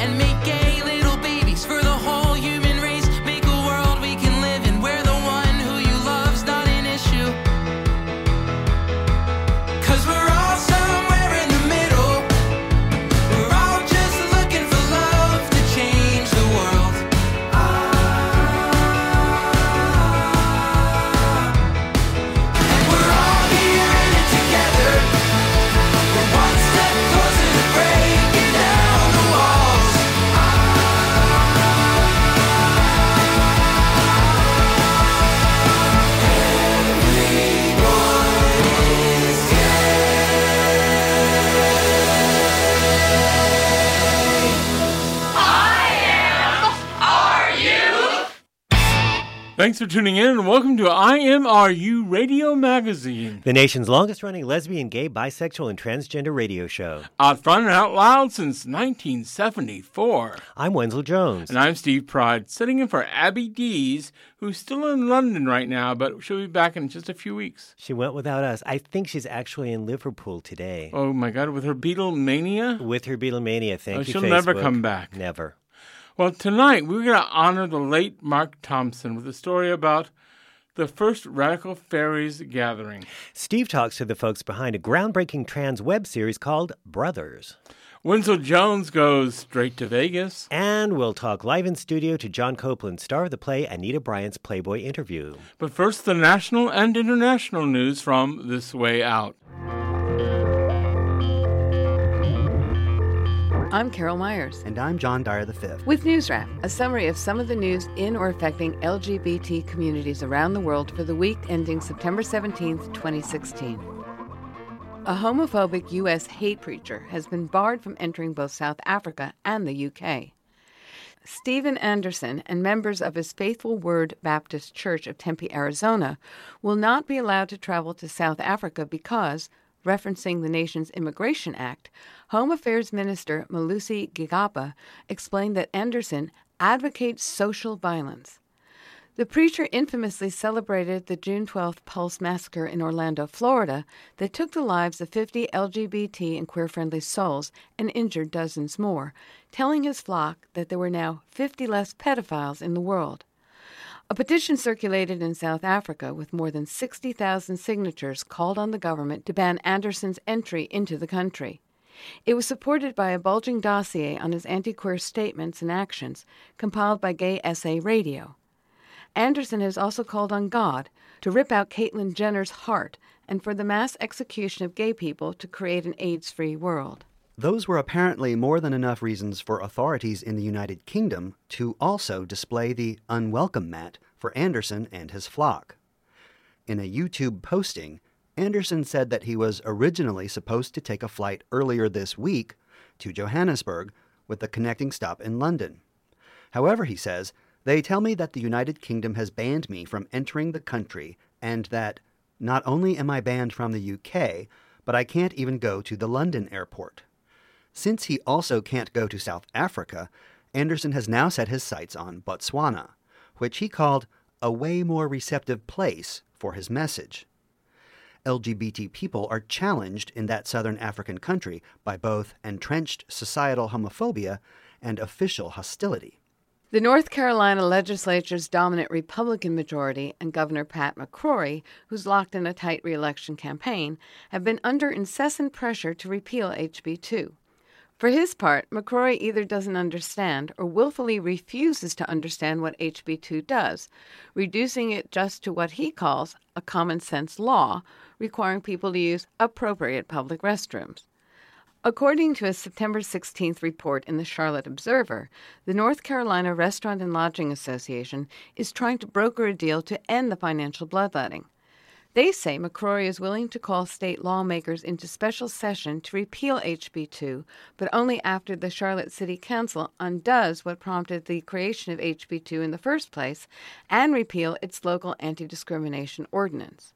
and make gay little babies for the whole human race. Make a world we can live in where the one who you love's not an issue. 'Cause we're all somewhere in the middle. We're all just looking for love to change the world. And we're all here in it together. We're one step closer to breaking down the walls. Thanks for tuning in and welcome to IMRU Radio Magazine, the nation's longest-running lesbian, gay, bisexual, and transgender radio show. Out front and out loud since 1974. I'm Wenzel Jones. And I'm Steve Pride, sitting in for Abby Dees, who's still in London right now, but she'll be back in just a few weeks. She went without us. I think she's actually in Liverpool today. Oh, my God, with her Beatlemania? With her Beatlemania, thank you, she'll Facebook. Never come back. Never. Well, tonight, we're going to honor the late Mark Thompson with a story about the first Radical Fairies gathering. Steve talks to the folks behind a groundbreaking trans web series called Brothers. Wenzel Jones goes straight to Vegas. And we'll talk live in studio to John Copeland, star of the play Anita Bryant's Playboy Interview. But first, the national and international news from This Way Out. I'm Carol Myers. And I'm John Dyer V. With News Wrap, a summary of some of the news in or affecting LGBT communities around the world for the week ending September 17, 2016. A homophobic U.S. hate preacher has been barred from entering both South Africa and the U.K. Stephen Anderson and members of his Faithful Word Baptist Church of Tempe, Arizona, will not be allowed to travel to South Africa because, referencing the nation's Immigration Act, Home Affairs Minister Malusi Gigaba explained that Anderson advocates social violence. The preacher infamously celebrated the June 12th Pulse massacre in Orlando, Florida, that took the lives of 50 LGBT and queer-friendly souls and injured dozens more, telling his flock that there were now 50 less pedophiles in the world. A petition circulated in South Africa with more than 60,000 signatures called on the government to ban Anderson's entry into the country. It was supported by a bulging dossier on his anti-queer statements and actions compiled by Gay SA Radio. Anderson has also called on God to rip out Caitlyn Jenner's heart and for the mass execution of gay people to create an AIDS-free world. Those were apparently more than enough reasons for authorities in the United Kingdom to also display the unwelcome mat for Anderson and his flock. In a YouTube posting, Anderson said that he was originally supposed to take a flight earlier this week to Johannesburg with a connecting stop in London. However, he says, they tell me that the United Kingdom has banned me from entering the country and that not only am I banned from the UK, but I can't even go to the London airport. Since he also can't go to South Africa, Anderson has now set his sights on Botswana, which he called a way more receptive place for his message. LGBT people are challenged in that southern African country by both entrenched societal homophobia and official hostility. The North Carolina legislature's dominant Republican majority and Governor Pat McCrory, who's locked in a tight re-election campaign, have been under incessant pressure to repeal HB2. For his part, McCrory either doesn't understand or willfully refuses to understand what HB2 does, reducing it just to what he calls a common-sense law requiring people to use appropriate public restrooms. According to a September 16th report in the Charlotte Observer, the North Carolina Restaurant and Lodging Association is trying to broker a deal to end the financial bloodletting. They say McCrory is willing to call state lawmakers into special session to repeal HB2, but only after the Charlotte City Council undoes what prompted the creation of HB2 in the first place and repeal its local anti-discrimination ordinance.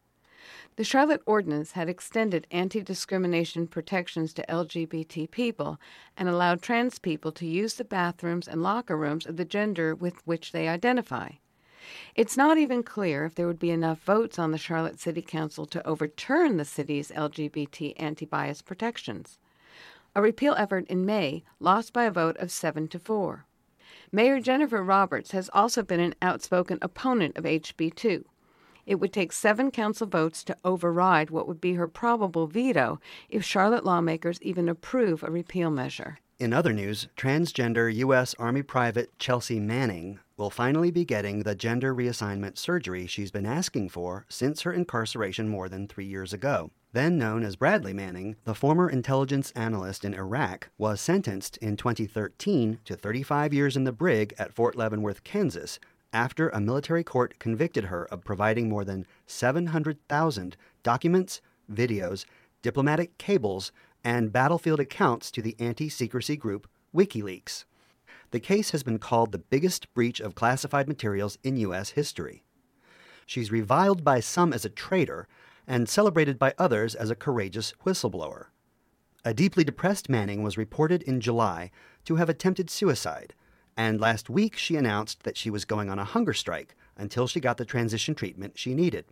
The Charlotte Ordinance had extended anti-discrimination protections to LGBT people and allowed trans people to use the bathrooms and locker rooms of the gender with which they identify. It's not even clear if there would be enough votes on the Charlotte City Council to overturn the city's LGBT anti-bias protections. A repeal effort in May lost by a vote of 7-4. Mayor Jennifer Roberts has also been an outspoken opponent of HB2. It would take 7 council votes to override what would be her probable veto if Charlotte lawmakers even approve a repeal measure. In other news, transgender U.S. Army Private Chelsea Manning will finally be getting the gender reassignment surgery she's been asking for since her incarceration more than 3 years ago. Then known as Bradley Manning, the former intelligence analyst in Iraq was sentenced in 2013 to 35 years in the brig at Fort Leavenworth, Kansas, after a military court convicted her of providing more than 700,000 documents, videos, diplomatic cables, and battlefield accounts to the anti-secrecy group WikiLeaks. The case has been called the biggest breach of classified materials in U.S. history. She's reviled by some as a traitor and celebrated by others as a courageous whistleblower. A deeply depressed Manning was reported in July to have attempted suicide, and last week she announced that she was going on a hunger strike until she got the transition treatment she needed.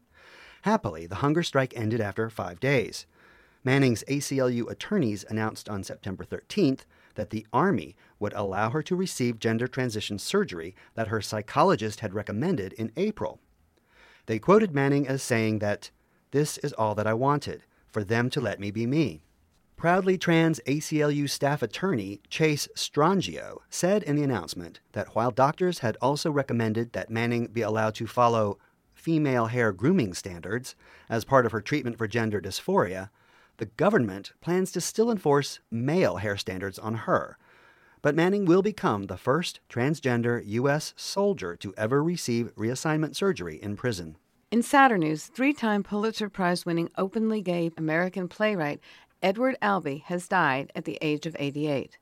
Happily, the hunger strike ended after 5 days. Manning's ACLU attorneys announced on September 13th that the Army would allow her to receive gender transition surgery that her psychologist had recommended in April. They quoted Manning as saying that, "This is all that I wanted, for them to let me be me." Proudly trans ACLU staff attorney Chase Strangio said in the announcement that while doctors had also recommended that Manning be allowed to follow female hair grooming standards as part of her treatment for gender dysphoria, the government plans to still enforce male hair standards on her, but Manning will become the first transgender U.S. soldier to ever receive reassignment surgery in prison. In Saturn news, 3-time Pulitzer Prize-winning openly gay American playwright Edward Albee has died at the age of 88.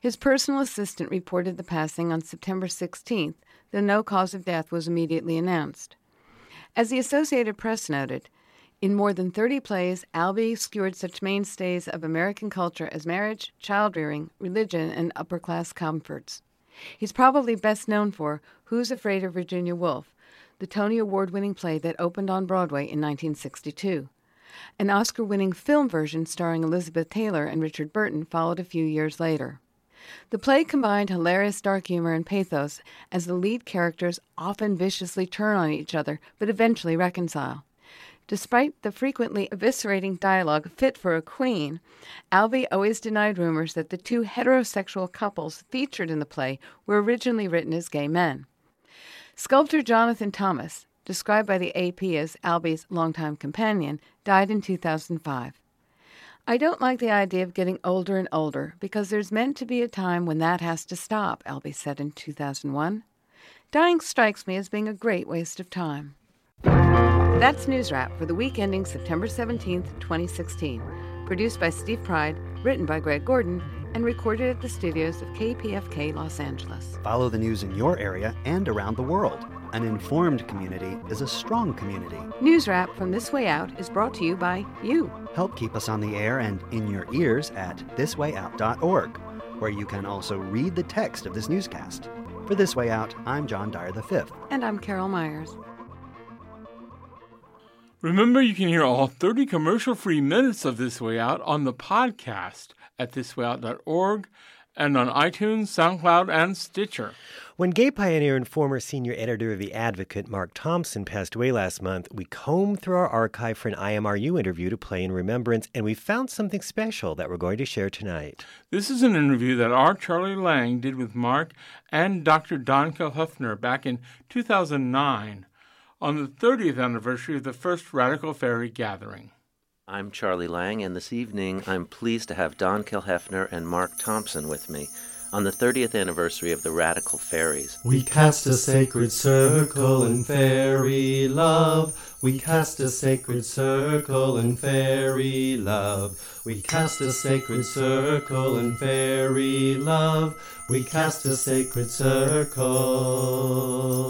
His personal assistant reported the passing on September 16th, though no cause of death was immediately announced. As the Associated Press noted, in more than 30 plays, Albee skewered such mainstays of American culture as marriage, child-rearing, religion, and upper-class comforts. He's probably best known for Who's Afraid of Virginia Woolf, the Tony Award-winning play that opened on Broadway in 1962. An Oscar-winning film version starring Elizabeth Taylor and Richard Burton followed a few years later. The play combined hilarious dark humor and pathos as the lead characters often viciously turn on each other but eventually reconcile. Despite the frequently eviscerating dialogue fit for a queen, Albee always denied rumors that the two heterosexual couples featured in the play were originally written as gay men. Sculptor Jonathan Thomas, described by the AP as Albee's longtime companion, died in 2005. "I don't like the idea of getting older and older because there's meant to be a time when that has to stop," Albee said in 2001. "Dying strikes me as being a great waste of time." That's News Wrap for the week ending September 17, 2016. Produced by Steve Pride, written by Greg Gordon, and recorded at the studios of KPFK Los Angeles. Follow the news in your area and around the world. An informed community is a strong community. News Wrap from This Way Out is brought to you by you. Help keep us on the air and in your ears at thiswayout.org, where you can also read the text of this newscast. For This Way Out, I'm John Dyer V. And I'm Carol Myers. Remember, you can hear all 30 commercial-free minutes of This Way Out on the podcast at thiswayout.org and on iTunes, SoundCloud, and Stitcher. When gay pioneer and former senior editor of The Advocate, Mark Thompson, passed away last month, we combed through our archive for an IMRU interview to play in remembrance, and we found something special that we're going to share tonight. This is an interview that our Charlie Lang did with Mark and Dr. Don Kilhefner back in 2009. On the 30th anniversary of the first Radical Fairy gathering. I'm Charlie Lang, and this evening I'm pleased to have Don Kilhefner and Mark Thompson with me on the 30th anniversary of the Radical Fairies. We cast a sacred circle in fairy love. We cast a sacred circle in fairy love. We cast a sacred circle in fairy love. We cast a sacred circle.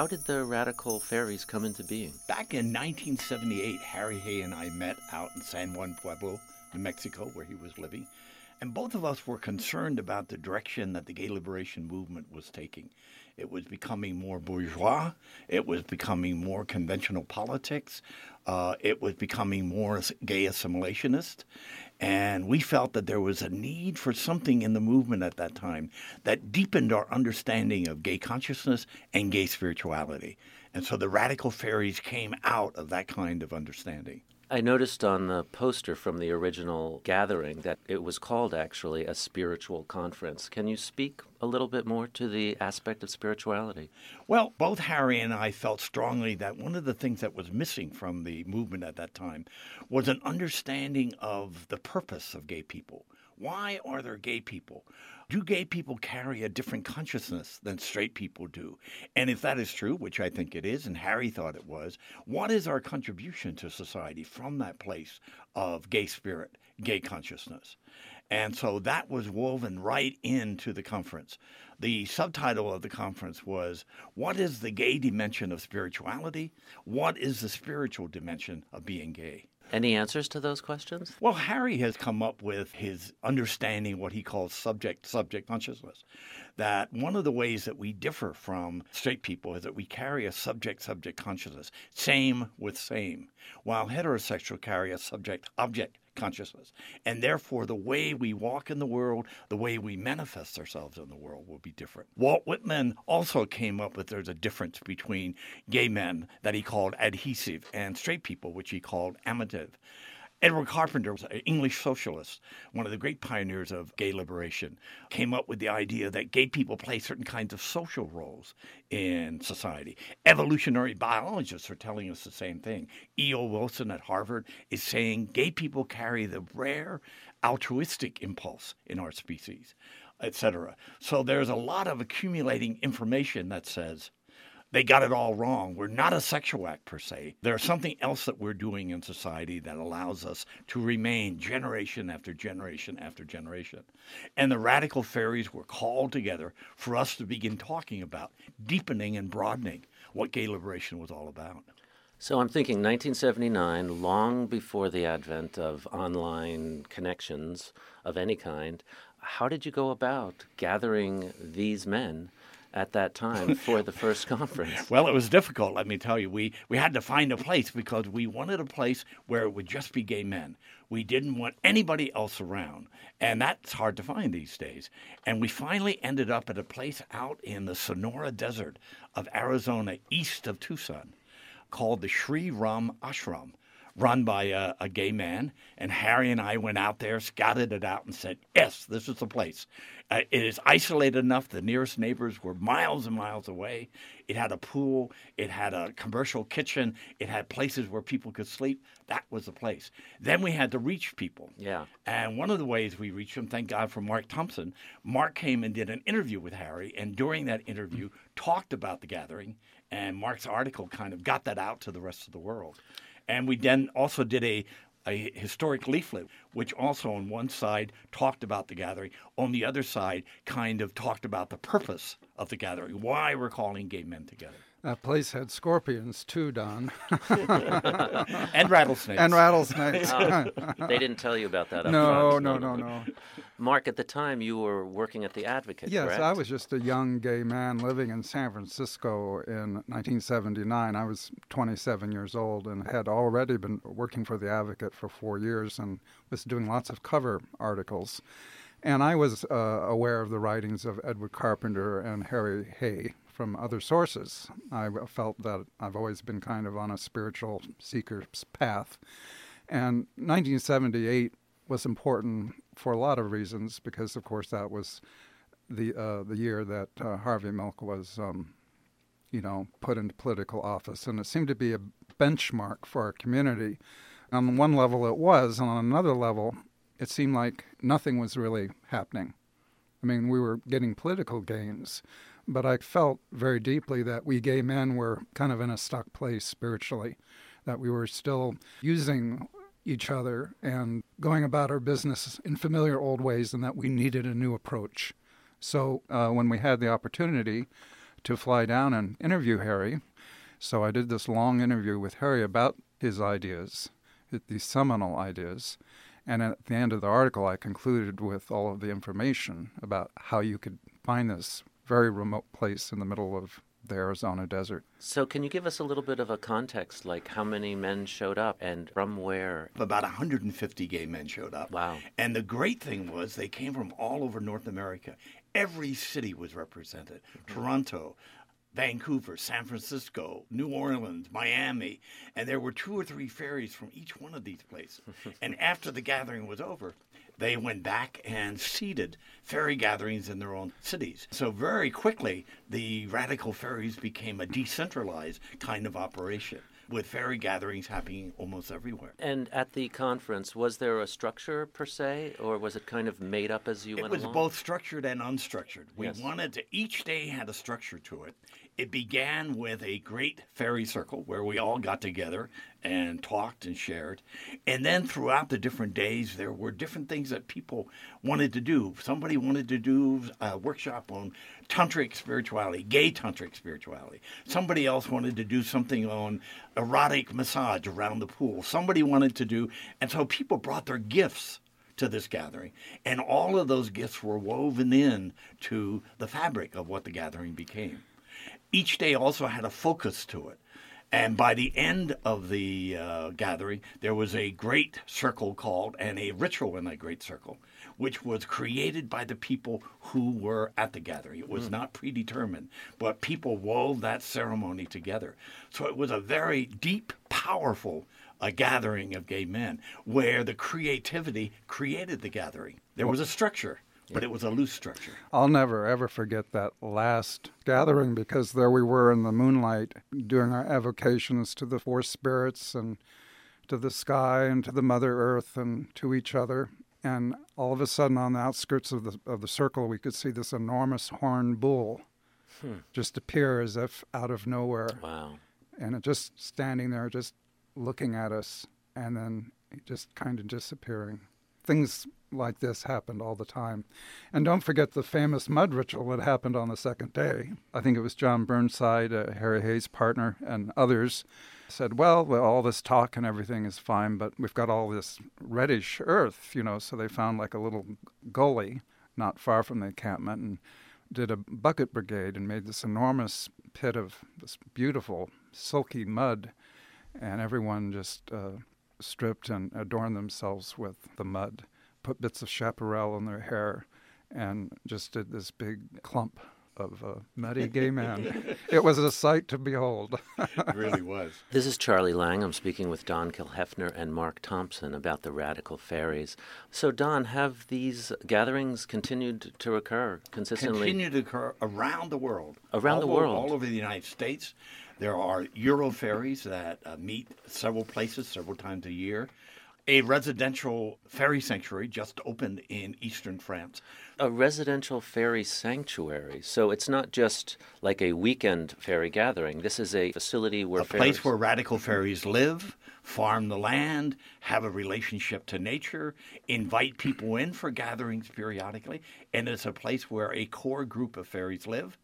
How did the Radical Fairies come into being? Back in 1978, Harry Hay and I met out in San Juan Pueblo, New Mexico, where he was living. And both of us were concerned about the direction that the gay liberation movement was taking. It was becoming more bourgeois. It was becoming more conventional politics. It was becoming more gay assimilationist. And we felt that there was a need for something in the movement at that time that deepened our understanding of gay consciousness and gay spirituality. And so the Radical Fairies came out of that kind of understanding. I noticed on the poster from the original gathering that it was called, actually, a spiritual conference. Can you speak a little bit more to the aspect of spirituality? Well, both Harry and I felt strongly that one of the things that was missing from the movement at that time was an understanding of the purpose of gay people. Why are there gay people? Do gay people carry a different consciousness than straight people do? And if that is true, which I think it is, and Harry thought it was, what is our contribution to society from that place of gay spirit, gay consciousness? And so that was woven right into the conference. The subtitle of the conference was, what is the gay dimension of spirituality? What is the spiritual dimension of being gay? Any answers to those questions? Well, Harry has come up with his understanding, what he calls subject-subject consciousness, that one of the ways that we differ from straight people is that we carry a subject-subject consciousness, same with same, while heterosexual carry a subject-object consciousness. And therefore, the way we walk in the world, the way we manifest ourselves in the world will be different. Walt Whitman also came up with there's a difference between gay men that he called adhesive and straight people, which he called amative. Edward Carpenter was an English socialist, one of the great pioneers of gay liberation, came up with the idea that gay people play certain kinds of social roles in society. Evolutionary biologists are telling us the same thing. E.O. Wilson at Harvard is saying gay people carry the rare altruistic impulse in our species, etc. So there's a lot of accumulating information that says, they got it all wrong. We're not a sexual act per se. There's something else that we're doing in society that allows us to remain generation after generation after generation. And the Radical Fairies were called together for us to begin talking about deepening and broadening what gay liberation was all about. So I'm thinking 1979, long before the advent of online connections of any kind, how did you go about gathering these men at that time for the first conference? Well, it was difficult, let me tell you. We had to find a place because we wanted a place where it would just be gay men. We didn't want anybody else around, and that's hard to find these days. And we finally ended up at a place out in the Sonora Desert of Arizona, east of Tucson, called the Sri Ram Ashram, run by a gay man. And Harry and I went out there, scouted it out, and said, yes, this is the place. It is isolated enough. The nearest neighbors were miles and miles away. It had a pool. It had a commercial kitchen. It had places where people could sleep. That was the place. Then we had to reach people. Yeah. And one of the ways we reached them, thank God for Mark Thompson, Mark came and did an interview with Harry, and during that interview talked about the gathering, and Mark's article kind of got that out to the rest of the world. And we then also did a historic leaflet, which also on one side talked about the gathering, on the other side kind of talked about the purpose of the gathering, why we're calling gay men together. That place had scorpions, too, Don. And rattlesnakes. And rattlesnakes. They didn't tell you about that up front. No. Mark, at the time, you were working at The Advocate, yes, correct? I was just a young gay man living in San Francisco in 1979. I was 27 years old and had already been working for The Advocate for 4 years and was doing lots of cover articles. And I was aware of the writings of Edward Carpenter and Harry Hay from other sources. I felt that I've always been kind of on a spiritual seeker's path. And 1978 was important for a lot of reasons because, of course, that was the year that Harvey Milk was, put into political office. And it seemed to be a benchmark for our community. On one level it was, and on another level it seemed like nothing was really happening. I mean, we were getting political gains, but I felt very deeply that we gay men were kind of in a stuck place spiritually, that we were still using each other and going about our business in familiar old ways, and that we needed a new approach. So when we had the opportunity to fly down and interview Harry. So I did this long interview with Harry about his ideas, these seminal ideas. And at the end of the article, I concluded with all of the information about how you could find this very remote place in the middle of the Arizona desert. So can you give us a little bit of a context, like how many men showed up and from where? About 150 gay men showed up. Wow. And the great thing was they came from all over North America. Every city was represented. Mm-hmm. Toronto, Vancouver, San Francisco, New Orleans, Miami. And there were two or three ferries from each one of these places. And after the gathering was over, they went back and seeded fairy gatherings in their own cities. So very quickly, the Radical Fairies became a decentralized kind of operation, with fairy gatherings happening almost everywhere. And at the conference, was there a structure per se, or was it kind of made up as you went along? It was both structured and unstructured. Each day had a structure to it. It began with a great fairy circle where we all got together and talked and shared. And then throughout the different days, there were different things that people wanted to do. Somebody wanted to do a workshop on tantric spirituality, gay tantric spirituality. Somebody else wanted to do something on erotic massage around the pool. Somebody wanted to do, and so people brought their gifts to this gathering, and all of those gifts were woven in to the fabric of what the gathering became. Each day also had a focus to it. And by the end of the gathering, there was a great circle called, and a ritual in that great circle, which was created by the people who were at the gathering. It was not predetermined, but people wove that ceremony together. So it was a very deep, powerful gathering of gay men, where the creativity created the gathering. There was a structure, but it was a loose structure. I'll never, ever forget that last gathering, because there we were in the moonlight doing our evocations to the four spirits and to the sky and to the Mother Earth and to each other. And all of a sudden, on the outskirts of the circle, we could see this enormous horned bull just appear as if out of nowhere. Wow. And it just standing there, just looking at us, and then just kind of disappearing. Things like this happened all the time. And don't forget the famous mud ritual that happened on the second day. I think it was John Burnside, Harry Hayes' partner, and others said, well, all this talk and everything is fine, but we've got all this reddish earth, so they found like a little gully not far from the encampment and did a bucket brigade and made this enormous pit of this beautiful silky mud, and everyone just stripped and adorned themselves with the mud, put bits of chaparral in their hair, and just did this big clump of muddy gay men. It was a sight to behold. It really was. This is Charlie Lang. I'm speaking with Don Kilhefner and Mark Thompson about the Radical Fairies. So, Don, have these gatherings continued to occur consistently? Continue to occur around the world. All over the United States. There are Euro fairies that meet several places, several times a year. A residential fairy sanctuary just opened in eastern France. A residential fairy sanctuary. So it's not just like a weekend fairy gathering. This is a facility where place where Radical Fairies live, farm the land, have a relationship to nature, invite people in for gatherings periodically, and it's a place where a core group of fairies live,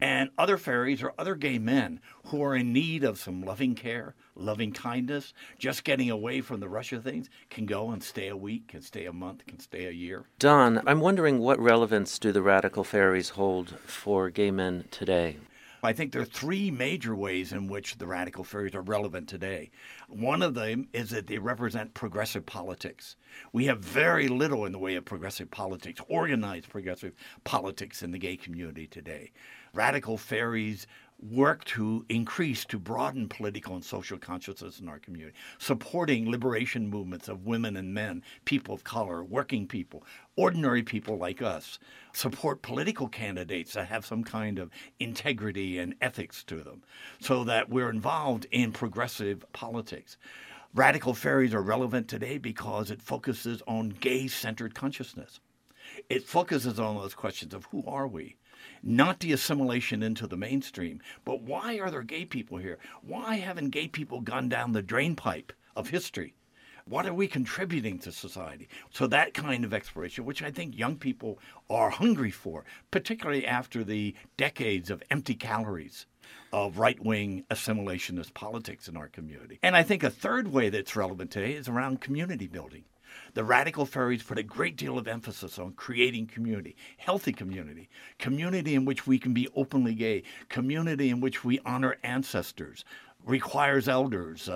and other fairies or other gay men who are in need of some loving care, loving kindness, just getting away from the rush of things, can go and stay a week, can stay a month, can stay a year. Don, I'm wondering, what relevance do the Radical Fairies hold for gay men today? I think there are three major ways in which the Radical Fairies are relevant today. One of them is that they represent progressive politics. We have very little in the way of progressive politics, organized progressive politics in the gay community today. Radical Fairies work to increase, to broaden political and social consciousness in our community, supporting liberation movements of women and men, people of color, working people, ordinary people like us, support political candidates that have some kind of integrity and ethics to them, so that we're involved in progressive politics. Radical Fairies are relevant today because it focuses on gay-centered consciousness. It focuses on those questions of who are we? Not the assimilation into the mainstream, but why are there gay people here? Why haven't gay people gone down the drainpipe of history? What are we contributing to society? So that kind of exploration, which I think young people are hungry for, particularly after the decades of empty calories of right-wing assimilationist politics in our community. And I think a third way that's relevant today is around community building. The Radical Fairies put a great deal of emphasis on creating community, healthy community, community in which we can be openly gay, community in which we honor ancestors, requires elders.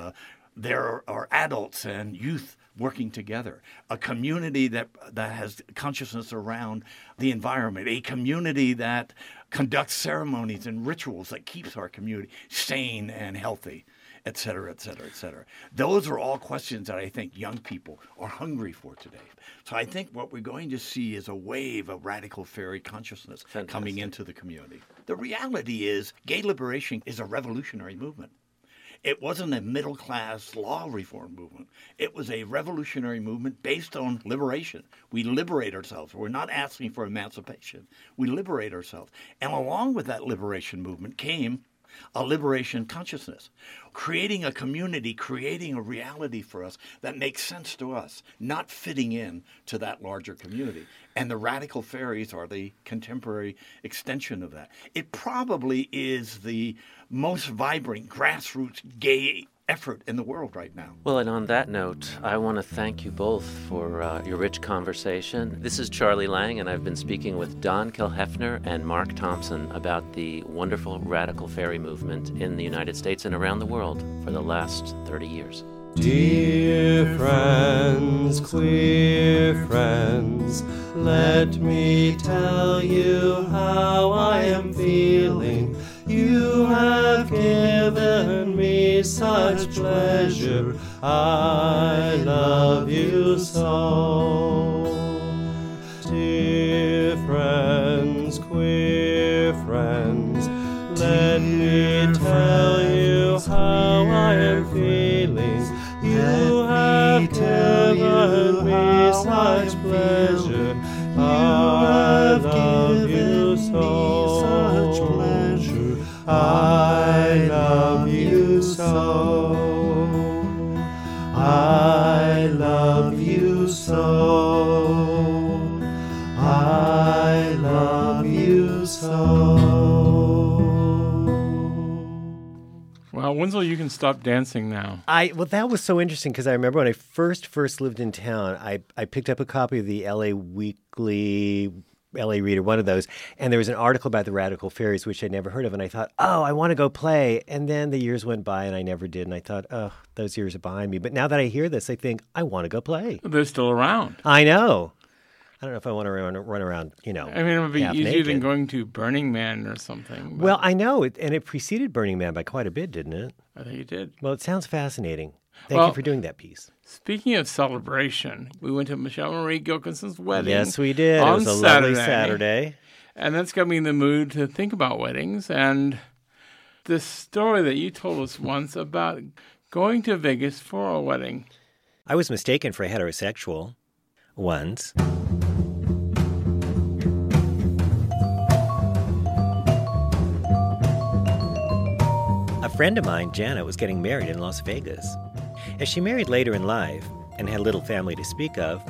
There are adults and youth working together, a community that has consciousness around the environment, a community that conducts ceremonies and rituals that keeps our community sane and healthy, et cetera, et cetera, et cetera. Those are all questions that I think young people are hungry for today. So I think what we're going to see is a wave of Radical Fairy consciousness Fantastic. Coming into the community. The reality is gay liberation is a revolutionary movement. It wasn't a middle-class law reform movement. It was a revolutionary movement based on liberation. We liberate ourselves. We're not asking for emancipation. We liberate ourselves. And along with that liberation movement came a liberation consciousness, creating a community, creating a reality for us that makes sense to us, not fitting in to that larger community. And the Radical Fairies are the contemporary extension of that. It probably is the most vibrant grassroots gay effort in the world right now. Well, and on that note, I want to thank you both for your rich conversation. This is Charlie Lang, and I've been speaking with Don Kilhefner and Mark Thompson about the wonderful Radical Fairy movement in the United States and around the world for the last 30 years. Dear friends, clear friends, let me tell you how I am feeling. You have given me such pleasure, I love you so. Dear friends, queer friends, let me tell you how I am feeling. You have given me such pleasure, I love you so. I love you so, I love you so, I love you so. Wow, Wenzel, you can stop dancing now. Well, that was so interesting because I remember when I first lived in town, I picked up a copy of the LA Weekly, LA Reader, one of those, and there was an article about the Radical Fairies, which I'd never heard of, and I thought, oh, I want to go play. And then the years went by, and I never did, and I thought, oh, those years are behind me. But now that I hear this, I think, I want to go play. They're still around. I know. I don't know if I want to run around, I mean, it would be easier naked than going to Burning Man or something. But... Well, I know, and it preceded Burning Man by quite a bit, didn't it? I think it did. Well, it sounds fascinating. Thank you for doing that piece. Speaking of celebration, we went to Michelle Marie Gilkinson's wedding. Yes, we did. It was a lovely Saturday. And that's got me in the mood to think about weddings. And this story that you told us once about going to Vegas for a wedding. I was mistaken for a heterosexual once. A friend of mine, Janet, was getting married in Las Vegas. As she married later in life and had little family to speak of,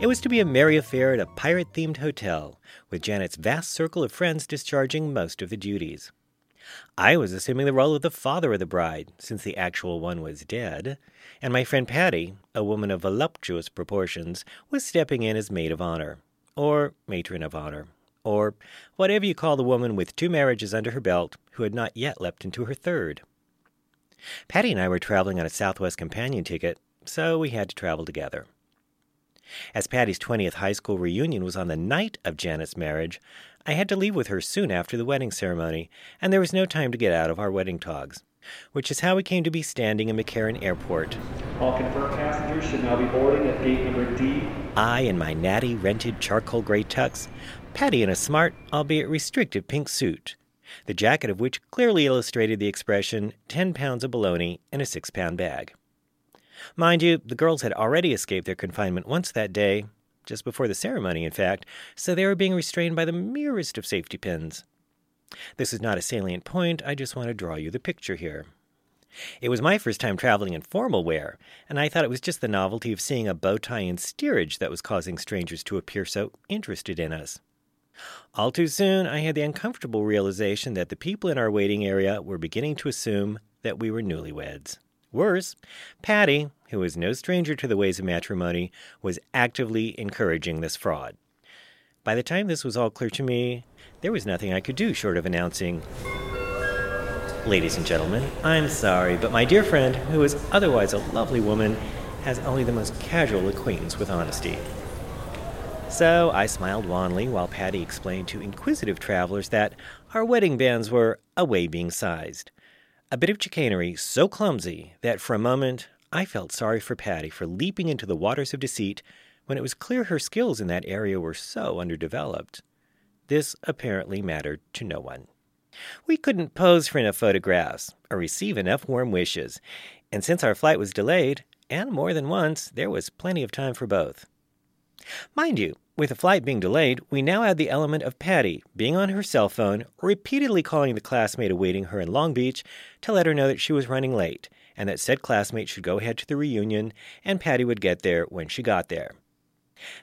it was to be a merry affair at a pirate-themed hotel, with Janet's vast circle of friends discharging most of the duties. I was assuming the role of the father of the bride, since the actual one was dead, and my friend Patty, a woman of voluptuous proportions, was stepping in as maid of honor, or matron of honor, or whatever you call the woman with two marriages under her belt who had not yet leapt into her third. Patty and I were traveling on a Southwest Companion ticket, so we had to travel together. As Patty's 20th high school reunion was on the night of Janet's marriage, I had to leave with her soon after the wedding ceremony, and there was no time to get out of our wedding togs, which is how we came to be standing in McCarran Airport. All confirmed passengers should now be boarding at gate number D. I in my natty, rented charcoal gray tux, Patty in a smart, albeit restrictive, pink suit, the jacket of which clearly illustrated the expression 10 pounds of bologna in a 6-pound bag. Mind you, the girls had already escaped their confinement once that day, just before the ceremony, in fact, so they were being restrained by the merest of safety pins. This is not a salient point, I just want to draw you the picture here. It was my first time traveling in formal wear, and I thought it was just the novelty of seeing a bow tie in steerage that was causing strangers to appear so interested in us. All too soon, I had the uncomfortable realization that the people in our waiting area were beginning to assume that we were newlyweds. Worse, Patty, who was no stranger to the ways of matrimony, was actively encouraging this fraud. By the time this was all clear to me, there was nothing I could do short of announcing, "Ladies and gentlemen, I'm sorry, but my dear friend, who is otherwise a lovely woman, has only the most casual acquaintance with honesty." So I smiled wanly while Patty explained to inquisitive travelers that our wedding bands were away being sized. A bit of chicanery so clumsy that for a moment I felt sorry for Patty for leaping into the waters of deceit when it was clear her skills in that area were so underdeveloped. This apparently mattered to no one. We couldn't pose for enough photographs or receive enough warm wishes, and since our flight was delayed, and more than once, there was plenty of time for both. Mind you, with the flight being delayed, we now had the element of Patty being on her cell phone, repeatedly calling the classmate awaiting her in Long Beach to let her know that she was running late and that said classmate should go ahead to the reunion and Patty would get there when she got there.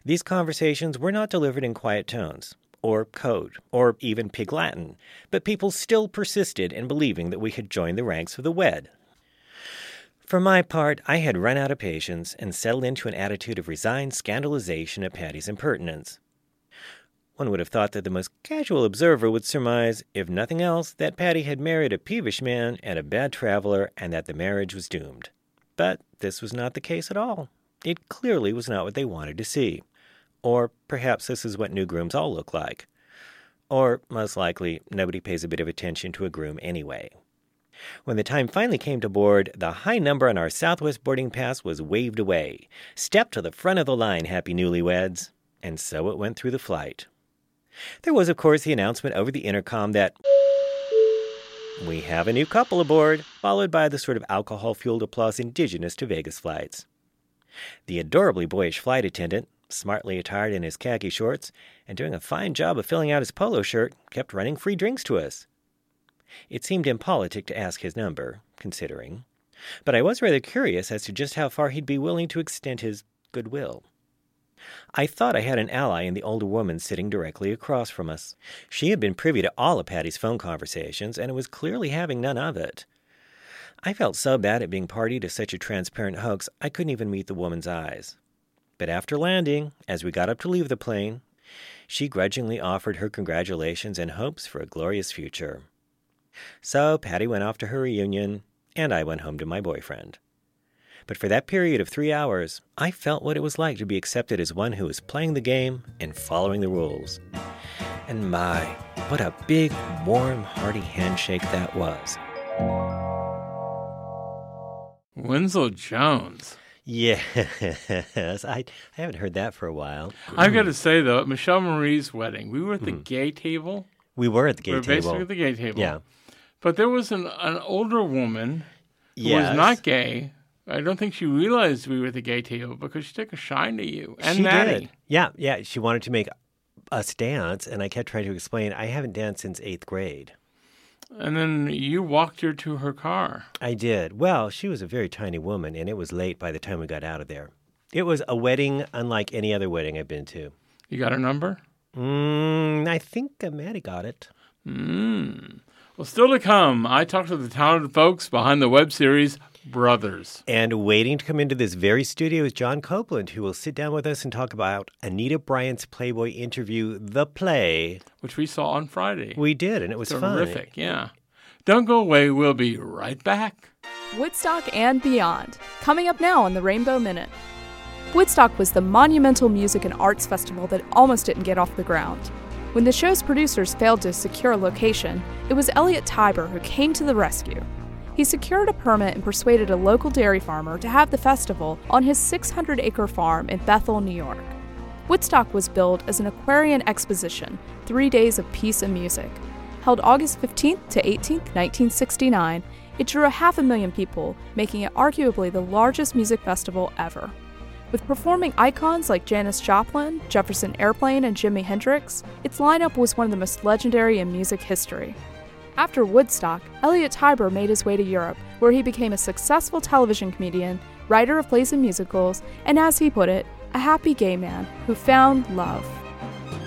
These conversations were not delivered in quiet tones, or code, or even Pig Latin, but people still persisted in believing that we had joined the ranks of the wed. For my part, I had run out of patience and settled into an attitude of resigned scandalization at Patty's impertinence. One would have thought that the most casual observer would surmise, if nothing else, that Patty had married a peevish man and a bad traveler and that the marriage was doomed. But this was not the case at all. It clearly was not what they wanted to see. Or perhaps this is what new grooms all look like. Or, most likely, nobody pays a bit of attention to a groom anyway. When the time finally came to board, the high number on our Southwest boarding pass was waved away. Step to the front of the line, happy newlyweds. And so it went through the flight. There was, of course, the announcement over the intercom that we have a new couple aboard, followed by the sort of alcohol-fueled applause indigenous to Vegas flights. The adorably boyish flight attendant, smartly attired in his khaki shorts and doing a fine job of filling out his polo shirt, kept running free drinks to us. It seemed impolitic to ask his number, considering, but I was rather curious as to just how far he'd be willing to extend his goodwill. I thought I had an ally in the older woman sitting directly across from us. She had been privy to all of Patty's phone conversations, and was clearly having none of it. I felt so bad at being party to such a transparent hoax, I couldn't even meet the woman's eyes. But after landing, as we got up to leave the plane, she grudgingly offered her congratulations and hopes for a glorious future. So Patty went off to her reunion, and I went home to my boyfriend. But for that period of 3 hours, I felt what it was like to be accepted as one who was playing the game and following the rules. And my, what a big, warm, hearty handshake that was. Wenzel Jones. Yes, I haven't heard that for a while. I've got to say, though, at Michelle Marie's wedding, we were at the gay table. We were at the gay table. We were basically at the gay table. Yeah. But there was an older woman who was not gay. I don't think she realized we were at the gay table because she took a shine to you and Maddie. She did. Yeah. She wanted to make us dance, and I kept trying to explain, I haven't danced since 8th grade. And then you walked her to her car. I did. Well, she was a very tiny woman, and it was late by the time we got out of there. It was a wedding unlike any other wedding I've been to. You got her number? I think Maddie got it. Well, still to come, I talked to the talented folks behind the web series Brothers. And waiting to come into this very studio is John Copeland, who will sit down with us and talk about Anita Bryant's Playboy Interview, The Play. Which we saw on Friday. We did, and it was fun. Terrific, yeah. Don't go away. We'll be right back. Woodstock and beyond. Coming up now on the Rainbow Minute. Woodstock was the monumental music and arts festival that almost didn't get off the ground. When the show's producers failed to secure a location, it was Elliot Tiber who came to the rescue. He secured a permit and persuaded a local dairy farmer to have the festival on his 600-acre farm in Bethel, New York. Woodstock was billed as an Aquarian exposition, 3 days of peace and music. Held August 15th to 18th, 1969, it drew 500,000 people, making it arguably the largest music festival ever. With performing icons like Janis Joplin, Jefferson Airplane, and Jimi Hendrix, its lineup was one of the most legendary in music history. After Woodstock, Elliot Tiber made his way to Europe, where he became a successful television comedian, writer of plays and musicals, and as he put it, a happy gay man who found love.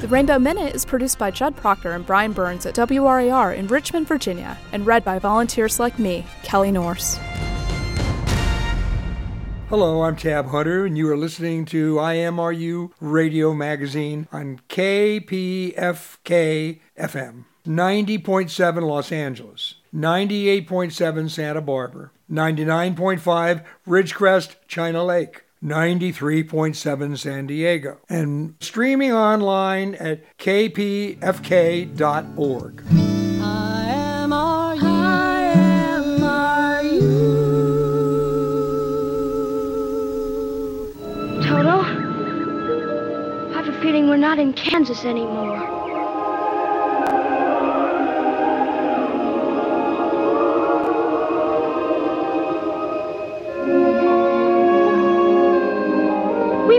The Rainbow Minute is produced by Judd Proctor and Brian Burns at WRAR in Richmond, Virginia, and read by volunteers like me, Kelly Norse. Hello, I'm Tab Hunter, and you are listening to IMRU Radio Magazine on KPFK FM. 90.7 Los Angeles, 98.7 Santa Barbara, 99.5 Ridgecrest, China Lake, 93.7 San Diego, and streaming online at kpfk.org. I am you. Toto, I have a feeling we're not in Kansas anymore.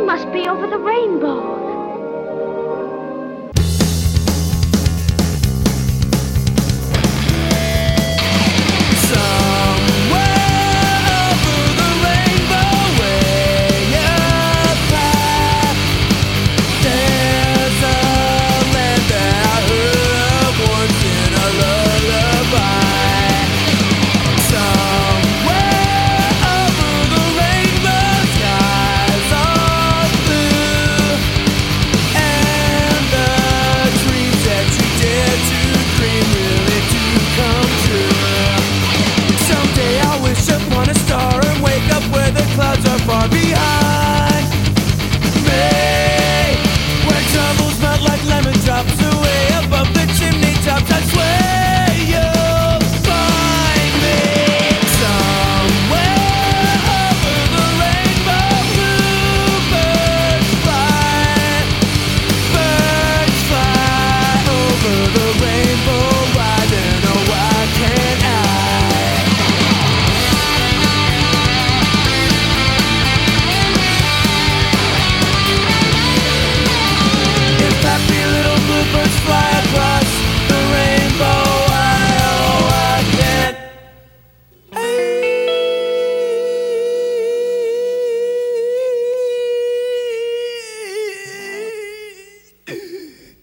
Must be over the rainbow.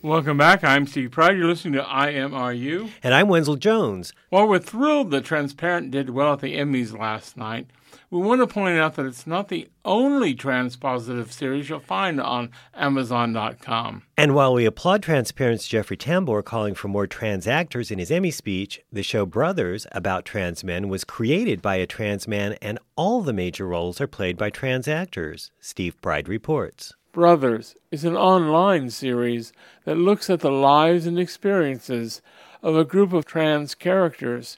Welcome back. I'm Steve Pryor. You're listening to IMRU. And I'm Wenzel Jones. While we're thrilled that Transparent did well at the Emmys last night, we want to point out that it's not the only trans-positive series you'll find on Amazon.com. And while we applaud Transparent's Jeffrey Tambor calling for more trans actors in his Emmy speech, the show Brothers, about trans men, was created by a trans man, and all the major roles are played by trans actors. Steve Pride reports. Brothers is an online series that looks at the lives and experiences of a group of trans characters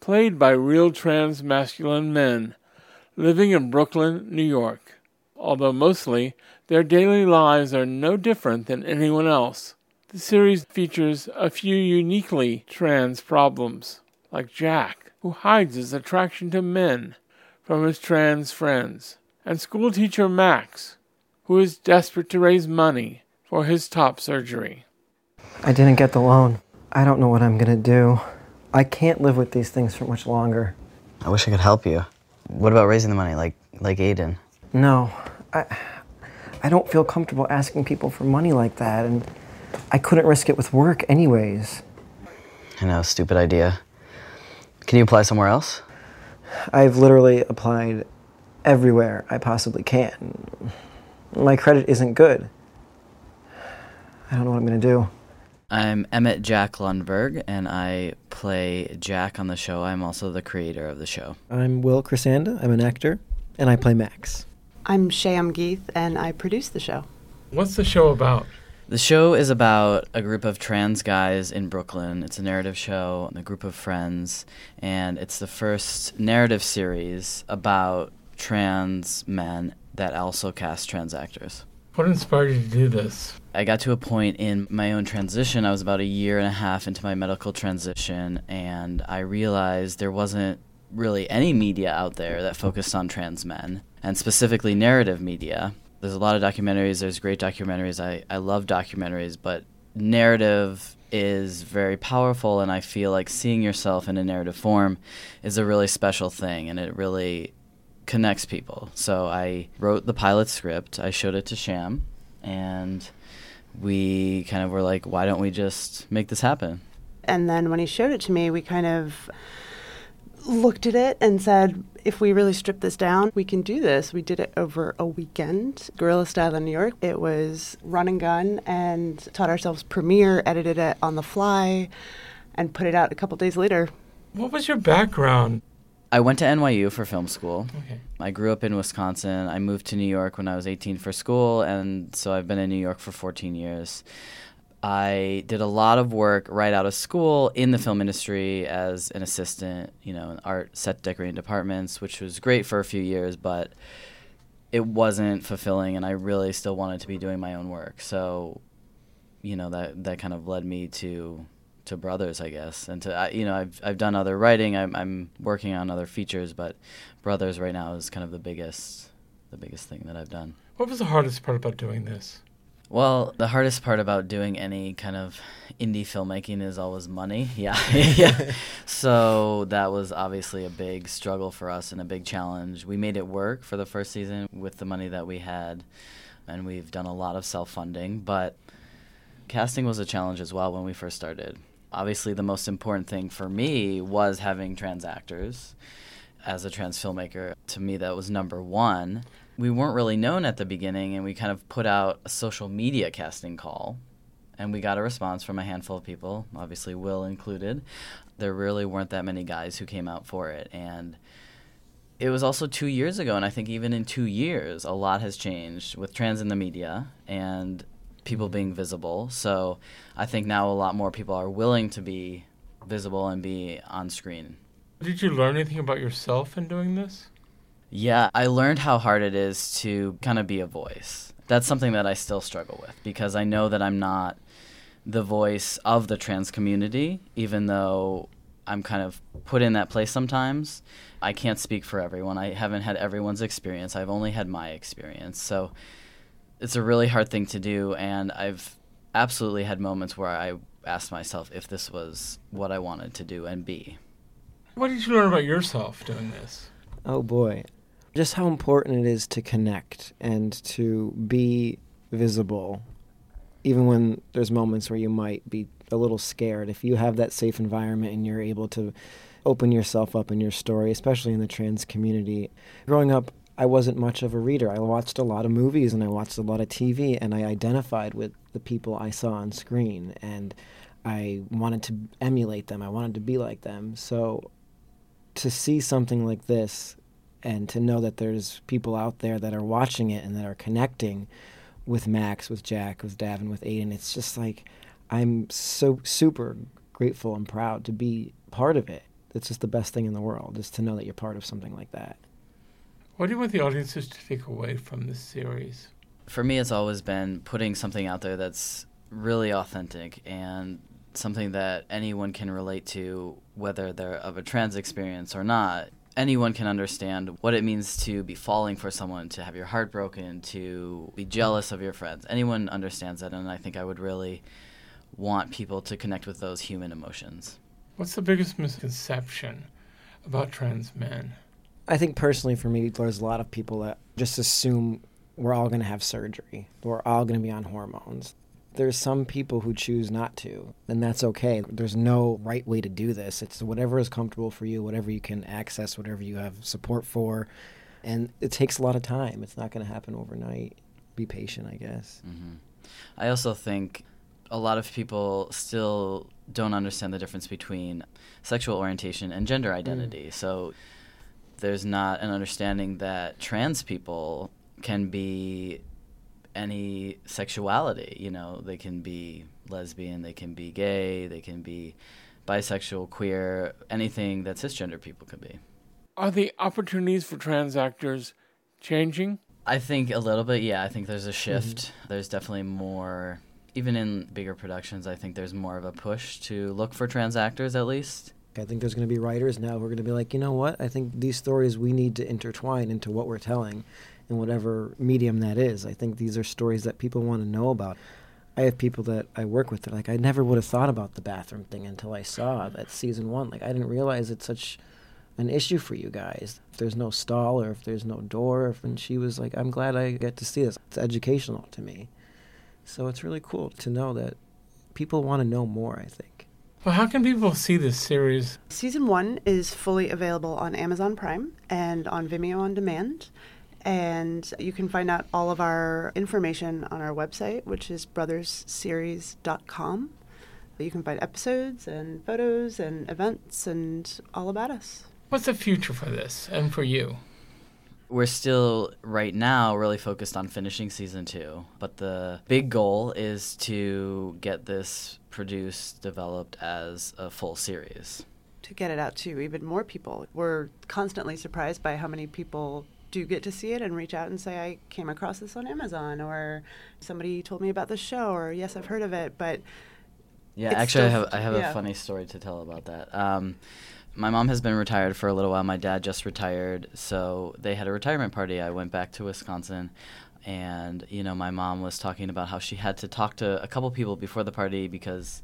played by real trans masculine men living in Brooklyn, New York. Although mostly, their daily lives are no different than anyone else. The series features a few uniquely trans problems, like Jack, who hides his attraction to men from his trans friends, and schoolteacher Max, who is desperate to raise money for his top surgery. I didn't get the loan. I don't know what I'm gonna do. I can't live with these things for much longer. I wish I could help you. What about raising the money, like Aiden? No, I don't feel comfortable asking people for money like that, and I couldn't risk it with work anyways. I know, stupid idea. Can you apply somewhere else? I've literally applied everywhere I possibly can. My credit isn't good. I don't know what I'm going to do. I'm Emmett Jack Lundberg, and I play Jack on the show. I'm also the creator of the show. I'm Will Krisanda. I'm an actor, and I play Max. I'm Sheyam Ghieth, and I produce the show. What's the show about? The show is about a group of trans guys in Brooklyn. It's a narrative show, a group of friends, and it's the first narrative series about trans men that also casts trans actors. What inspired you to do this? I got to a point in my own transition. I was about a year and a half into my medical transition, and I realized there wasn't really any media out there that focused on trans men, and specifically narrative media. There's a lot of documentaries. There's great documentaries. I love documentaries, but narrative is very powerful, and I feel like seeing yourself in a narrative form is a really special thing, and it really connects people. So I wrote the pilot script, I showed it to Sham, and we kind of were like, why don't we just make this happen? And then when he showed it to me, we kind of looked at it and said, if we really strip this down, we can do this. We did it over a weekend, guerrilla style in New York. It was run and gun, and taught ourselves Premiere, edited it on the fly, and put it out a couple days later. What was your background? I went to NYU for film school. Okay. I grew up in Wisconsin. I moved to New York when I was 18 for school, and so I've been in New York for 14 years. I did a lot of work right out of school in the film industry as an assistant, you know, in art, set decorating departments, which was great for a few years, but it wasn't fulfilling, and I really still wanted to be doing my own work. So, you know, that kind of led me to Brothers, I guess, and to I've done other writing. I'm working on other features, but Brothers right now is kind of the biggest thing that I've done. What was the hardest part about doing this? Well, the hardest part about doing any kind of indie filmmaking is always money. Yeah, yeah. So that was obviously a big struggle for us and a big challenge. We made it work for the first season with the money that we had, and we've done a lot of self-funding. But casting was a challenge as well when we first started. Obviously, the most important thing for me was having trans actors. As a trans filmmaker, to me, that was number one. We weren't really known at the beginning, and we kind of put out a social media casting call, and we got a response from a handful of people, obviously Will included. There really weren't that many guys who came out for it, and it was also 2 years ago, and I think even in 2 years, a lot has changed with trans in the media and people being visible. So I think now a lot more people are willing to be visible and be on screen. Did you learn anything about yourself in doing this? Yeah, I learned how hard it is to kind of be a voice. That's something that I still struggle with, because I know that I'm not the voice of the trans community, even though I'm kind of put in that place sometimes. I can't speak for everyone. I haven't had everyone's experience. I've only had my experience. So it's a really hard thing to do, and I've absolutely had moments where I asked myself if this was what I wanted to do and be. What did you learn about yourself doing this? Oh, boy. Just how important it is to connect and to be visible, even when there's moments where you might be a little scared. If you have that safe environment and you're able to open yourself up in your story, especially in the trans community. Growing up, I wasn't much of a reader. I watched a lot of movies and I watched a lot of TV, and I identified with the people I saw on screen, and I wanted to emulate them. I wanted to be like them. So to see something like this and to know that there's people out there that are watching it and that are connecting with Max, with Jack, with Davin, with Aiden, it's just like I'm so super grateful and proud to be part of it. It's just the best thing in the world, is to know that you're part of something like that. What do you want the audiences to take away from this series? For me, it's always been putting something out there that's really authentic and something that anyone can relate to, whether they're of a trans experience or not. Anyone can understand what it means to be falling for someone, to have your heart broken, to be jealous of your friends. Anyone understands that, and I think I would really want people to connect with those human emotions. What's the biggest misconception about trans men? I think personally for me, there's a lot of people that just assume we're all going to have surgery. We're all going to be on hormones. There's some people who choose not to, and that's okay. There's no right way to do this. It's whatever is comfortable for you, whatever you can access, whatever you have support for. And it takes a lot of time. It's not going to happen overnight. Be patient, I guess. Mm-hmm. I also think a lot of people still don't understand the difference between sexual orientation and gender identity. So there's not an understanding that trans people can be any sexuality. You know, they can be lesbian, they can be gay, they can be bisexual, queer, anything that cisgender people could be. Are the opportunities for trans actors changing? I think a little bit, yeah. I think there's a shift. Mm-hmm. There's definitely more, even in bigger productions, I think there's more of a push to look for trans actors at least. I think there's going to be writers now who are going to be like, you know what, I think these stories we need to intertwine into what we're telling in whatever medium that is. I think these are stories that people want to know about. I have people that I work with that, like, I never would have thought about the bathroom thing until I saw that season 1. Like, I didn't realize it's such an issue for you guys. If there's no stall or if there's no door. And she was like, I'm glad I get to see this. It's educational to me. So it's really cool to know that people want to know more, I think. Well, how can people see this series? Season 1 is fully available on Amazon Prime and on Vimeo On Demand. And you can find out all of our information on our website, which is brothersseries.com. You can find episodes and photos and events and all about us. What's the future for this and for you? We're still, right now, really focused on finishing season 2. But the big goal is to get this produced, developed as a full series. To get it out to even more people. We're constantly surprised by how many people do get to see it and reach out and say, I came across this on Amazon, or somebody told me about the show, or yes, I've heard of it, but... Yeah, actually, I have a funny story to tell about that. My mom has been retired for a little while. My dad just retired, so they had a retirement party. I went back to Wisconsin, and, you know, my mom was talking about how she had to talk to a couple people before the party because